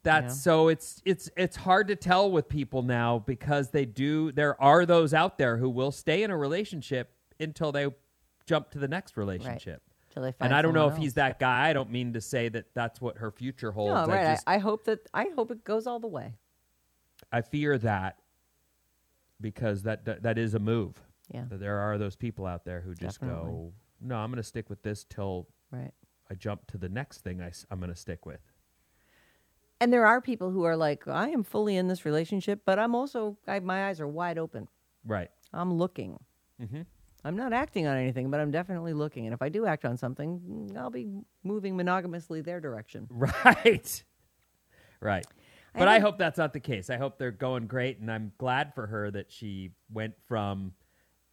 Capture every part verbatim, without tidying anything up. That's yeah. so it's it's it's hard to tell with people now because they do there are those out there who will stay in a relationship until they jump to the next relationship. Right. They find and I don't know else. if he's that guy. I don't mean to say that that's what her future holds. No, right. I, just, I, I hope that I hope it goes all the way. I fear that because that that, that is a move. Yeah. There are those people out there who just Definitely. go, "No, I'm going to stick with this till right. I jump to the next thing I, I'm going to stick with." And there are people who are like, I am fully in this relationship, but I'm also, I, my eyes are wide open. Right. I'm looking. Mm-hmm. I'm not acting on anything, but I'm definitely looking. And if I do act on something, I'll be moving monogamously their direction. Right. Right. But I, I hope that's not the case. I hope they're going great. And I'm glad for her that she went from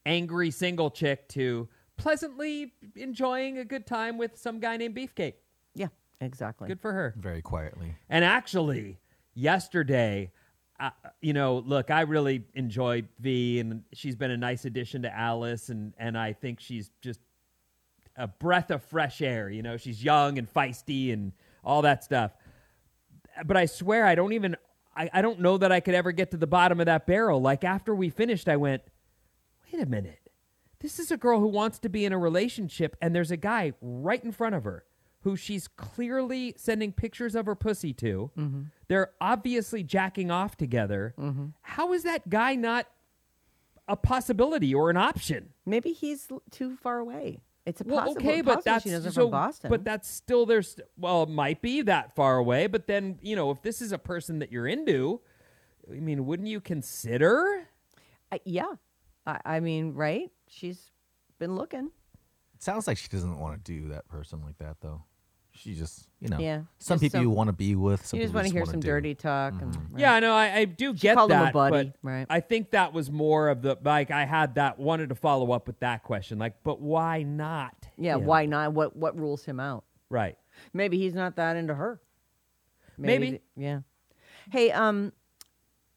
angry single chick to pleasantly enjoying a good time with some guy named Beefcake. Yeah. Exactly. Good for her. Very quietly. And actually, yesterday, uh, you know, look, I really enjoy V, and she's been a nice addition to Alice, and, and I think she's just a breath of fresh air. You know, she's young and feisty and all that stuff. But I swear, I don't even, I, I don't know that I could ever get to the bottom of that barrel. Like, after we finished, I went, wait a minute. This is a girl who wants to be in a relationship, and there's a guy right in front of her who she's clearly sending pictures of her pussy to. Mm-hmm. They're obviously jacking off together. Mm-hmm. How is that guy not a possibility or an option? Maybe he's too far away. It's a well, possible. Okay, but that's she doesn't so, from Boston. But that's still there's well, it might be that far away. But then you know, if this is a person that you're into, I mean, wouldn't you consider? Uh, yeah, I, I mean, right? She's been looking. It sounds like she doesn't want to do that person like that, though. She just, you know, yeah, some people some, you want to be with. Some you just want to hear some do. dirty talk. Mm-hmm. And, right. Yeah, I know. I, I do she get that. Him a buddy, but right. I think that was more of the, like, I had that, wanted to follow up with that question. Like, but why not? Yeah, yeah. why not? What what rules him out? Right. Maybe he's not that into her. Maybe. Maybe. Yeah. Hey, um,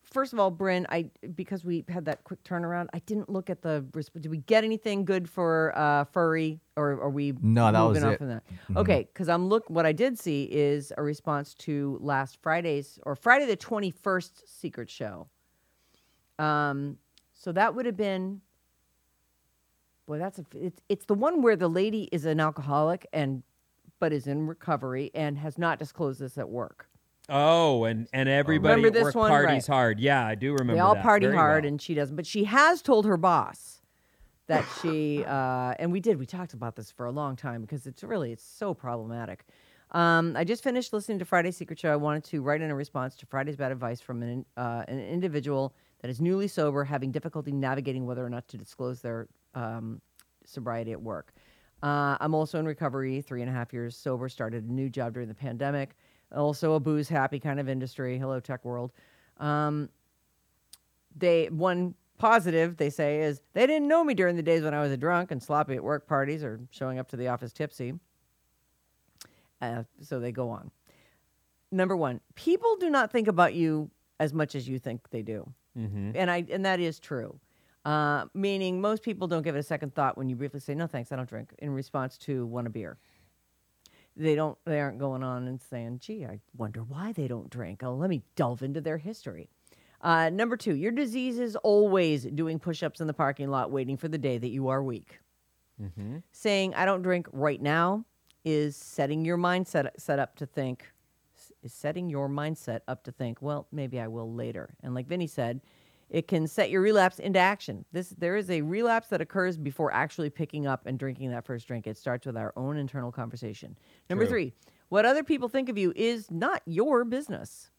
first of all, Bryn, I because we had that quick turnaround, I didn't look at the. Did we get anything good for uh, furry, or are we no, that moving was off it. Of that? Mm-hmm. Okay, because I'm look. What I did see is a response to last Friday's or Friday the twenty-first Secret Show. Um, so that would have been. Boy, that's a, it's it's the one where the lady is an alcoholic and, but is in recovery and has not disclosed this at work. Oh, and, and everybody at work one? parties right. hard. Yeah, I do remember that. They all that party hard, well. and she doesn't. But she has told her boss that she, uh, and we did, we talked about this for a long time because it's really, it's so problematic. Um, I just finished listening to Friday's Secret Show. I wanted to write in a response to Friday's bad advice from an uh, an individual that is newly sober, having difficulty navigating whether or not to disclose their um, sobriety at work. Uh, I'm also in recovery, three and a half years sober, started a new job during the pandemic. Also a booze-happy kind of industry. Hello, tech world. Um, they one positive, they say, is they didn't know me during the days when I was a drunk and sloppy at work parties or showing up to the office tipsy. Uh, so they go on. Number one, people do not think about you as much as you think they do. Mm-hmm. And I and that is true. Uh, meaning most people don't give it a second thought when you briefly say, no, thanks, I don't drink, in response to want a beer. They don't. They aren't going on and saying, gee, I wonder why they don't drink. Oh, let me delve into their history. Uh, number two, your disease is always doing push-ups in the parking lot waiting for the day that you are weak. Mm-hmm. Saying, I don't drink right now is setting your mindset set up to think, is setting your mindset up to think, well, maybe I will later. And like Vinny said, it can set your relapse into action. This there is a relapse that occurs before actually picking up and drinking that first drink. It starts with our own internal conversation. Number True. three, what other people think of you is not your business.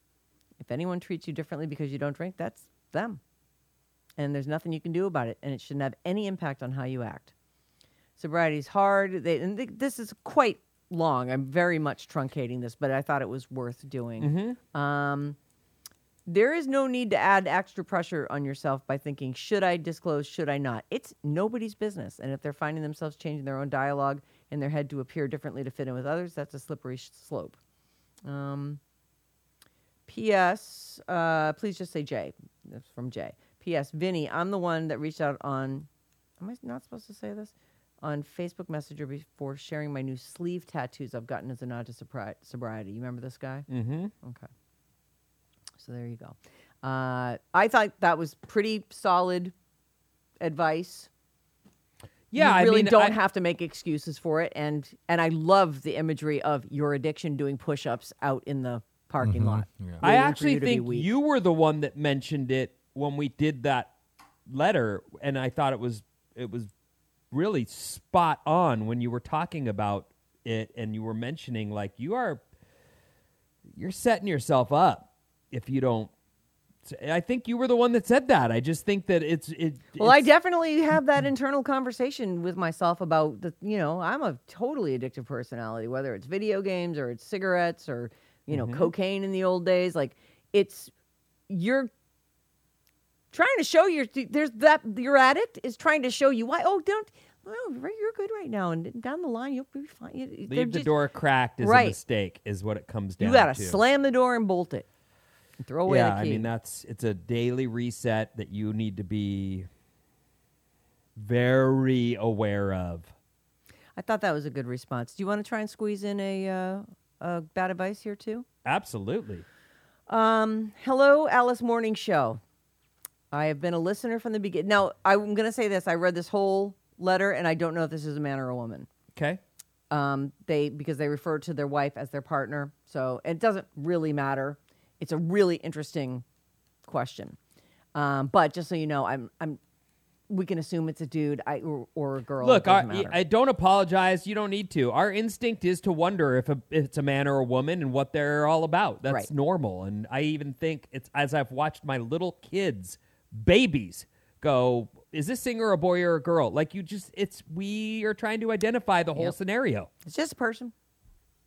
If anyone treats you differently because you don't drink, that's them. And there's nothing you can do about it, and it shouldn't have any impact on how you act. Sobriety is hard. They, and they, this is quite long. I'm very much truncating this, but I thought it was worth doing. Mm-hmm. Um, there is no need to add extra pressure on yourself by thinking, should I disclose, should I not? It's nobody's business. And if they're finding themselves changing their own dialogue in their head to appear differently to fit in with others, that's a slippery sh- slope. Um, P S. Uh, please just say Jay. That's from Jay. P S. Vinny, I'm the one that reached out on, am I not supposed to say this? On Facebook Messenger before sharing my new sleeve tattoos I've gotten as a nod to sobri- sobriety. You remember this guy? Mm-hmm. Okay. So there you go. Uh, I thought that was pretty solid advice. Yeah, you really I mean, don't I, have to make excuses for it. And and I love the imagery of your addiction doing push-ups out in the parking mm-hmm. lot. Yeah. I actually think you were the one that mentioned it when we did that letter, and I thought it was it was really spot on when you were talking about it, and you were mentioning like you are you're setting yourself up if you don't. I think you were the one that said that. I just think that it's it. Well, it's, I definitely have that internal conversation with myself about the you know I'm a totally addictive personality, whether it's video games or it's cigarettes or. You know, mm-hmm. cocaine in the old days. Like, it's you're trying to show your there's that your addict is trying to show you why. Oh, don't. Oh, you're good right now, and down the line you'll be fine. Leave They're the just, door cracked is right. a mistake, is what it comes down to. You gotta to. slam the door and bolt it, and throw away yeah, the key. Yeah, I mean that's it's a daily reset that you need to be very aware of. I thought that was a good response. Do you want to try and squeeze in a? Uh, Uh, bad advice here, too? Absolutely. Um, hello, Alice Morning Show. I have been a listener from the beginning. Now, I'm going to say this. I read this whole letter, and I don't know if this is a man or a woman. Okay. Um, they because they refer to their wife as their partner, so it doesn't really matter. It's a really interesting question. Um, but just so you know, I'm I'm... we can assume it's a dude I, or, or a girl. Look, our, I don't apologize. You don't need to. Our instinct is to wonder if, a, if it's a man or a woman and what they're all about. That's right. normal. And I even think it's as I've watched my little kids, babies, go, is this singer a boy or a girl? Like you just, it's, we are trying to identify the whole yep. scenario. It's just a person.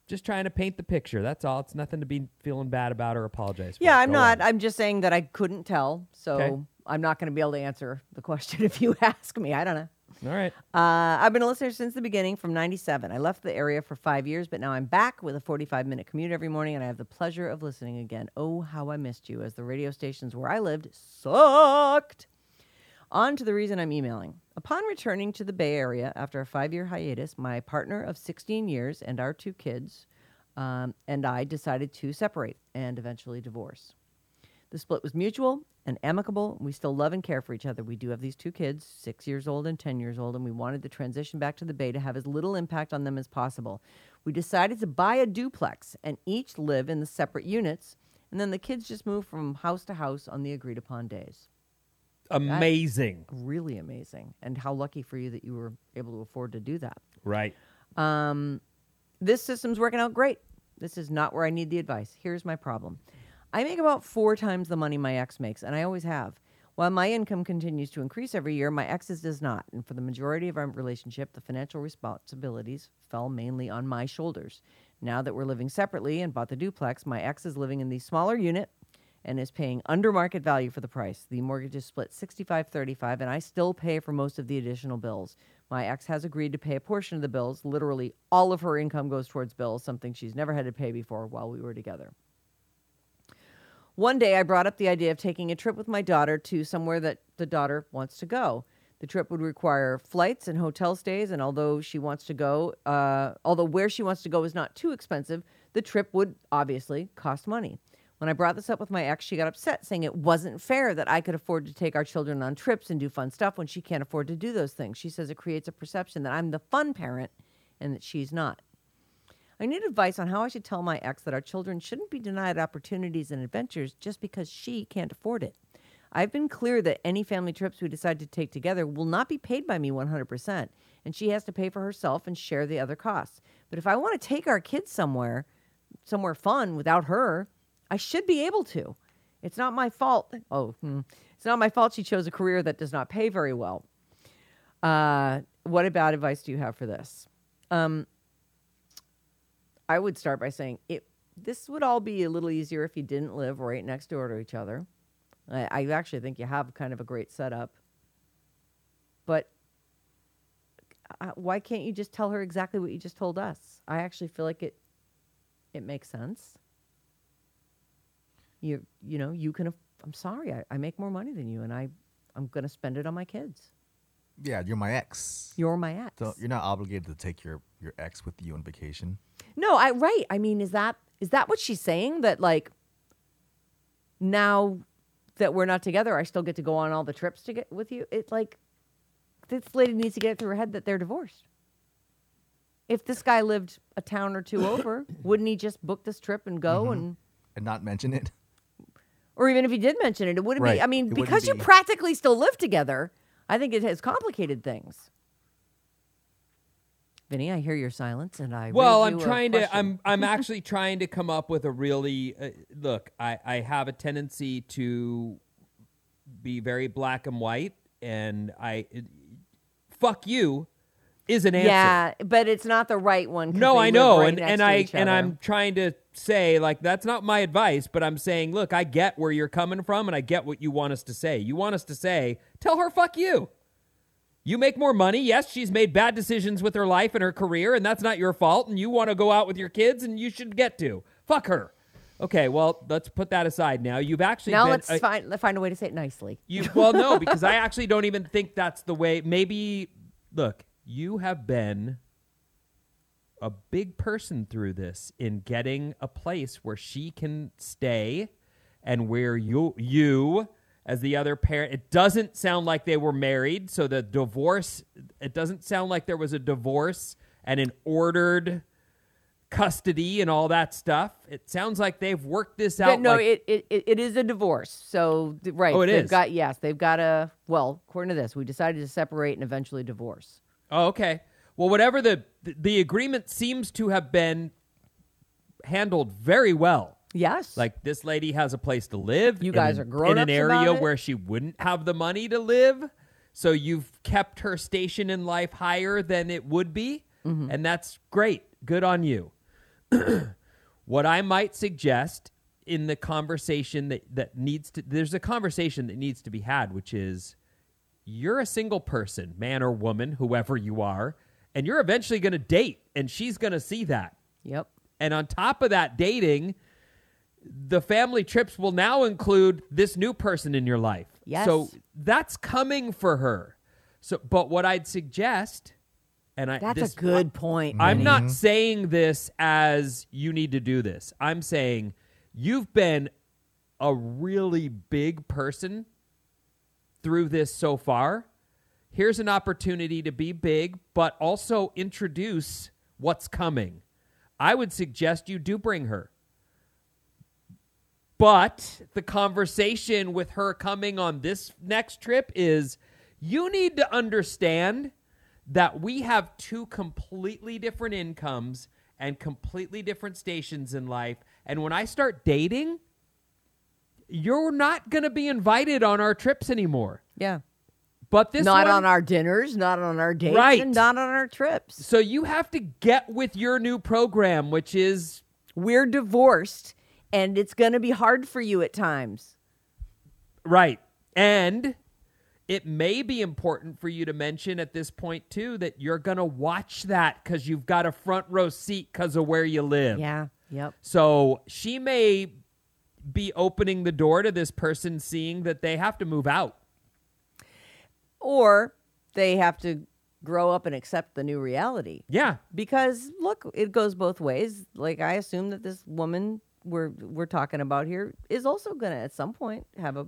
Just trying to paint the picture. That's all. It's nothing to be feeling bad about or apologize for. Yeah, I'm go not. On. I'm just saying that I couldn't tell. So. Okay. I'm not going to be able to answer the question if you ask me. I don't know. All right. Uh, I've been a listener since the beginning, from ninety-seven. I left the area for five years, but now I'm back with a forty-five minute commute every morning, and I have the pleasure of listening again. Oh, how I missed you, as the radio stations where I lived sucked. On to the reason I'm emailing. Upon returning to the Bay Area after a five-year hiatus, my partner of sixteen years and our two kids um, and I decided to separate and eventually divorce. The split was mutual and amicable. We still love and care for each other. We do have these two kids, six years old and ten years old, and we wanted the transition back to the Bay to have as little impact on them as possible. We decided to buy a duplex and each live in the separate units, and then the kids just move from house to house on the agreed-upon days. Amazing. That's really amazing. And how lucky for you that you were able to afford to do that. Right. Um, this system's working out great. This is not where I need the advice. Here's my problem. I make about four times the money my ex makes, and I always have. While my income continues to increase every year, my ex's does not. And for the majority of our relationship, the financial responsibilities fell mainly on my shoulders. Now that we're living separately and bought the duplex, my ex is living in the smaller unit and is paying under market value for the price. The mortgage is split sixty-five thirty-five, and I still pay for most of the additional bills. My ex has agreed to pay a portion of the bills. Literally all of her income goes towards bills, something she's never had to pay before while we were together. One day I brought up the idea of taking a trip with my daughter to somewhere that the daughter wants to go. The trip would require flights and hotel stays, and although she wants to go, uh, although where she wants to go is not too expensive, the trip would obviously cost money. When I brought this up with my ex, she got upset, saying it wasn't fair that I could afford to take our children on trips and do fun stuff when she can't afford to do those things. She says it creates a perception that I'm the fun parent and that she's not. I need advice on how I should tell my ex that our children shouldn't be denied opportunities and adventures just because she can't afford it. I've been clear that any family trips we decide to take together will not be paid by me one hundred percent, and she has to pay for herself and share the other costs. But if I want to take our kids somewhere, somewhere fun without her, I should be able to. It's not my fault. Oh, hmm. It's not my fault she chose a career that does not pay very well. Uh, what about advice do you have for this? Um, I would start by saying it. This would all be a little easier if you didn't live right next door to each other. I, I actually think you have kind of a great setup. But uh, why can't you just tell her exactly what you just told us? I actually feel like it it makes sense. You you know, you can... Af- I'm sorry, I, I make more money than you, and I, I'm going to spend it on my kids. Yeah, you're my ex. You're my ex. So you're not obligated to take your, your ex with you on vacation. No, I right. I mean, is that is that what she's saying? That, like, now... that we're not together, I still get to go on all the trips to get with you. It's like, this lady needs to get it through her head that they're divorced. If this guy lived a town or two over, wouldn't he just book this trip and go mm-hmm. and... and not mention it? Or even if he did mention it, it wouldn't right. be... I mean, it because be. you practically still live together, I think it has complicated things. Vinny, I hear your silence, and I... Well, I'm trying to... I'm I'm actually trying to come up with a really... Uh, look, I, I have a tendency to be very black and white, and I... It, fuck you is an answer. Yeah, but it's not the right one. No, I know, right and, and, I, and I'm trying to say, like, that's not my advice, but I'm saying, look, I get where you're coming from, and I get what you want us to say. You want us to say, tell her, fuck you. You make more money. Yes, she's made bad decisions with her life and her career, and that's not your fault, and you want to go out with your kids, and you should get to. Fuck her. Okay, well, let's put that aside now. You've actually Now been, let's uh, find, find a way to say it nicely. You, well, no, because I actually don't even think that's the way. Maybe, look, you have been a big person through this in getting a place where she can stay and where you you... as the other parent, it doesn't sound like they were married, so the divorce, it doesn't sound like there was a divorce and an ordered custody and all that stuff. It sounds like they've worked this out. No, like, it, it it is a divorce, so, right. Oh, it they've is? Got, yes, they've got a, well, according to this, we decided to separate and eventually divorce. Oh, okay. Well, whatever the the agreement seems to have been handled very well. Yes. Like, this lady has a place to live. You guys in, are grown in an area where she wouldn't have the money to live. So you've kept her station in life higher than it would be. Mm-hmm. And that's great. Good on you. What I might suggest in the conversation that, that needs to, there's a conversation that needs to be had, which is you're a single person, man or woman, whoever you are, and you're eventually going to date and she's going to see that. Yep. And on top of that dating, the family trips will now include this new person in your life. Yes. So that's coming for her. So, but what I'd suggest, and I that's this, a good I, point. I'm Minnie. Not saying this as you need to do this. I'm saying you've been a really big person through this so far. Here's an opportunity to be big, but also introduce what's coming. I would suggest you do bring her. But the conversation with her coming on this next trip is you need to understand that we have two completely different incomes and completely different stations in life. And when I start dating, you're not going to be invited on our trips anymore. Yeah. But this Not one, on our dinners, not on our dates, right. and not on our trips. So you have to get with your new program, which is we're divorced. And it's going to be hard for you at times. Right. And it may be important for you to mention at this point, too, that you're going to watch that because you've got a front row seat because of where you live. Yeah. Yep. So she may be opening the door to this person seeing that they have to move out. Or they have to grow up and accept the new reality. Yeah. Because, look, it goes both ways. Like, I assume that this woman we're we're talking about here is also going to, at some point, have a,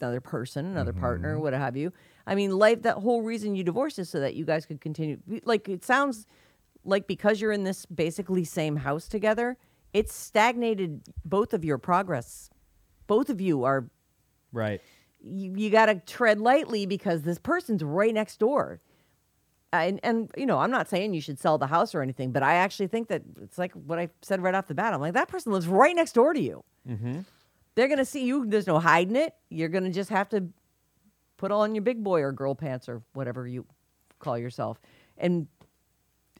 another person, another mm-hmm. partner, what have you. I mean, life, that whole reason you divorced is so that you guys could continue. Like, it sounds like because you're in this basically same house together, it's stagnated both of your progress. Both of you are... Right. You, you got to tread lightly because this person's right next door. And, and, you know, I'm not saying you should sell the house or anything, but I actually think that it's like what I said right off the bat. I'm like, that person lives right next door to you. Mm-hmm. They're going to see you. There's no hiding it. You're going to just have to put on your big boy or girl pants or whatever you call yourself and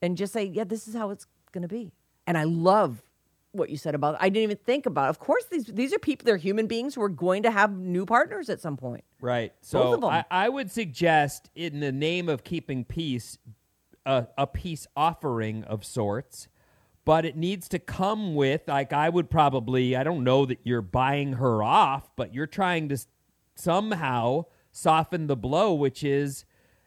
and just say, yeah, this is how it's going to be. And I love what you said about it. I didn't even think about it. Of course, these these are people, they're human beings who are going to have new partners at some point. Right. So I, I would suggest, in the name of keeping peace, uh, a peace offering of sorts, but it needs to come with, like, I would probably, I don't know that you're buying her off, but you're trying to somehow soften the blow, which is,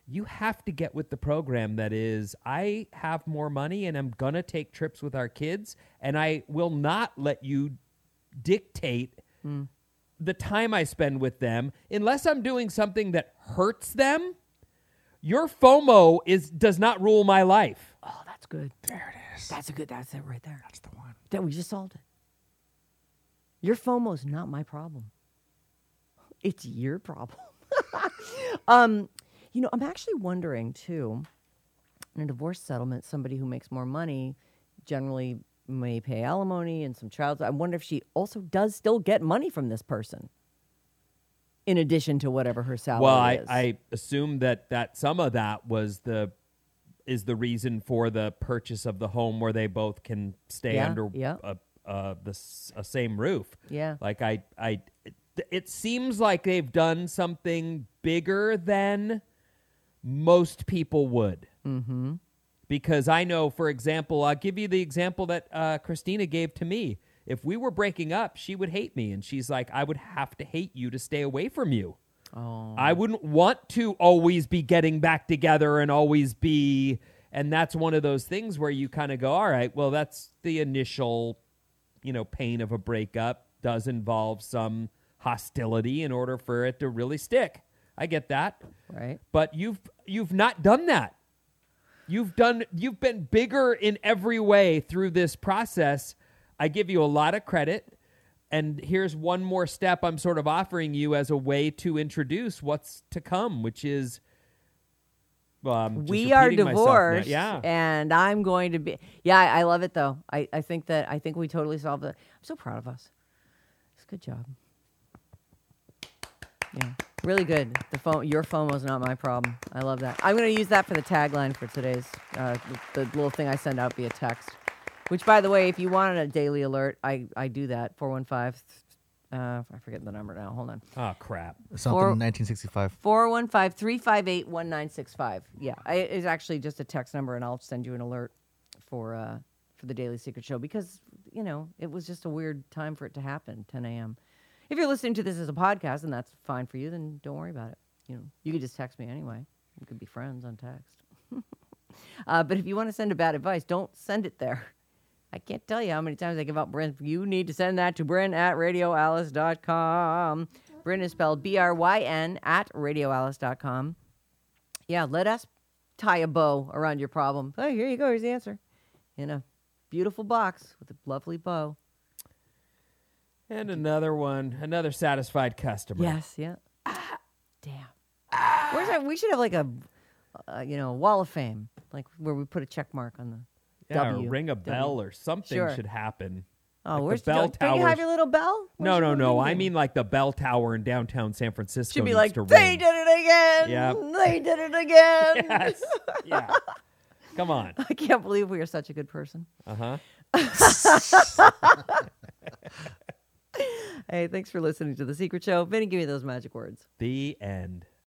you have to get with the program that is, I have more money and I'm going to take trips with our kids, and I will not let you dictate mm. the time I spend with them unless I'm doing something that hurts them. Your FOMO is does not rule my life. Oh, that's good. There it is. That's a good, that's it right there. That's the one. That we just solved it. Your FOMO is not my problem. It's your problem. um... You know, I'm actually wondering, too, in a divorce settlement, somebody who makes more money generally may pay alimony and some child. I wonder if she also does still get money from this person in addition to whatever her salary well, I, is. Well, I assume that, that some of that was the is the reason for the purchase of the home where they both can stay yeah, under yeah. A, a, the a same roof. Yeah. Like, I, I, it seems like they've done something bigger than... most people would. Mm-hmm. Because I know, for example, I'll give you the example that uh, Christina gave to me. If we were breaking up, she would hate me. And she's like, I would have to hate you to stay away from you. Oh. I wouldn't want to always be getting back together and always be... And that's one of those things where you kind of go, all right, well, that's the initial, you know, pain of a breakup does involve some hostility in order for it to really stick. I get that. Right. But you've you've not done that. You've done you've been bigger in every way through this process. I give you a lot of credit. And here's one more step I'm sort of offering you as a way to introduce what's to come, which is well, I'm we are divorced. Yeah. And I'm going to be Yeah, I, I love it though. I, I think that I think we totally solved it. I'm so proud of us. It's a good job. Yeah. Really good. The phone, your FOMO is not my problem. I love that. I'm going to use that for the tagline for today's, uh, the, the little thing I send out via text. Which, by the way, if you wanted a daily alert, I, I do that. four one five, uh, I forget the number now. Hold on. Oh, crap. Something Four, nineteen sixty-five. four one five, three five eight, one nine six five. Yeah, I, it's actually just a text number, and I'll send you an alert for uh, for the Daily Secret Show. Because, you know, it was just a weird time for it to happen, ten a.m. If you're listening to this as a podcast and that's fine for you, then don't worry about it. You know, you could just text me anyway. We could be friends on text. uh, but if you want to send a bad advice, don't send it there. I can't tell you how many times I give out Bryn. You need to send that to Bryn at radio alice dot com. Bryn is spelled B R Y N at radio alice dot com. Yeah, let us tie a bow around your problem. Oh, here you go. Here's the answer. In a beautiful box with a lovely bow. And another one, another satisfied customer. Yes, yeah. Ah, damn. Ah. Where's that? We should have like a, uh, you know, wall of fame, like where we put a check mark on the yeah, W. Yeah, ring a w. bell or something sure. should happen. Oh, like where's the bell tower? Do you have your little bell? Where's no, no, no. I mean like the bell tower in downtown San Francisco. Should be like, to they ring. Did it again. Yep. They did it again. Yes. Yeah. Come on. I can't believe we are such a good person. Uh huh. Hey, thanks for listening to The Secret Show. Vinny, give me those magic words. The end.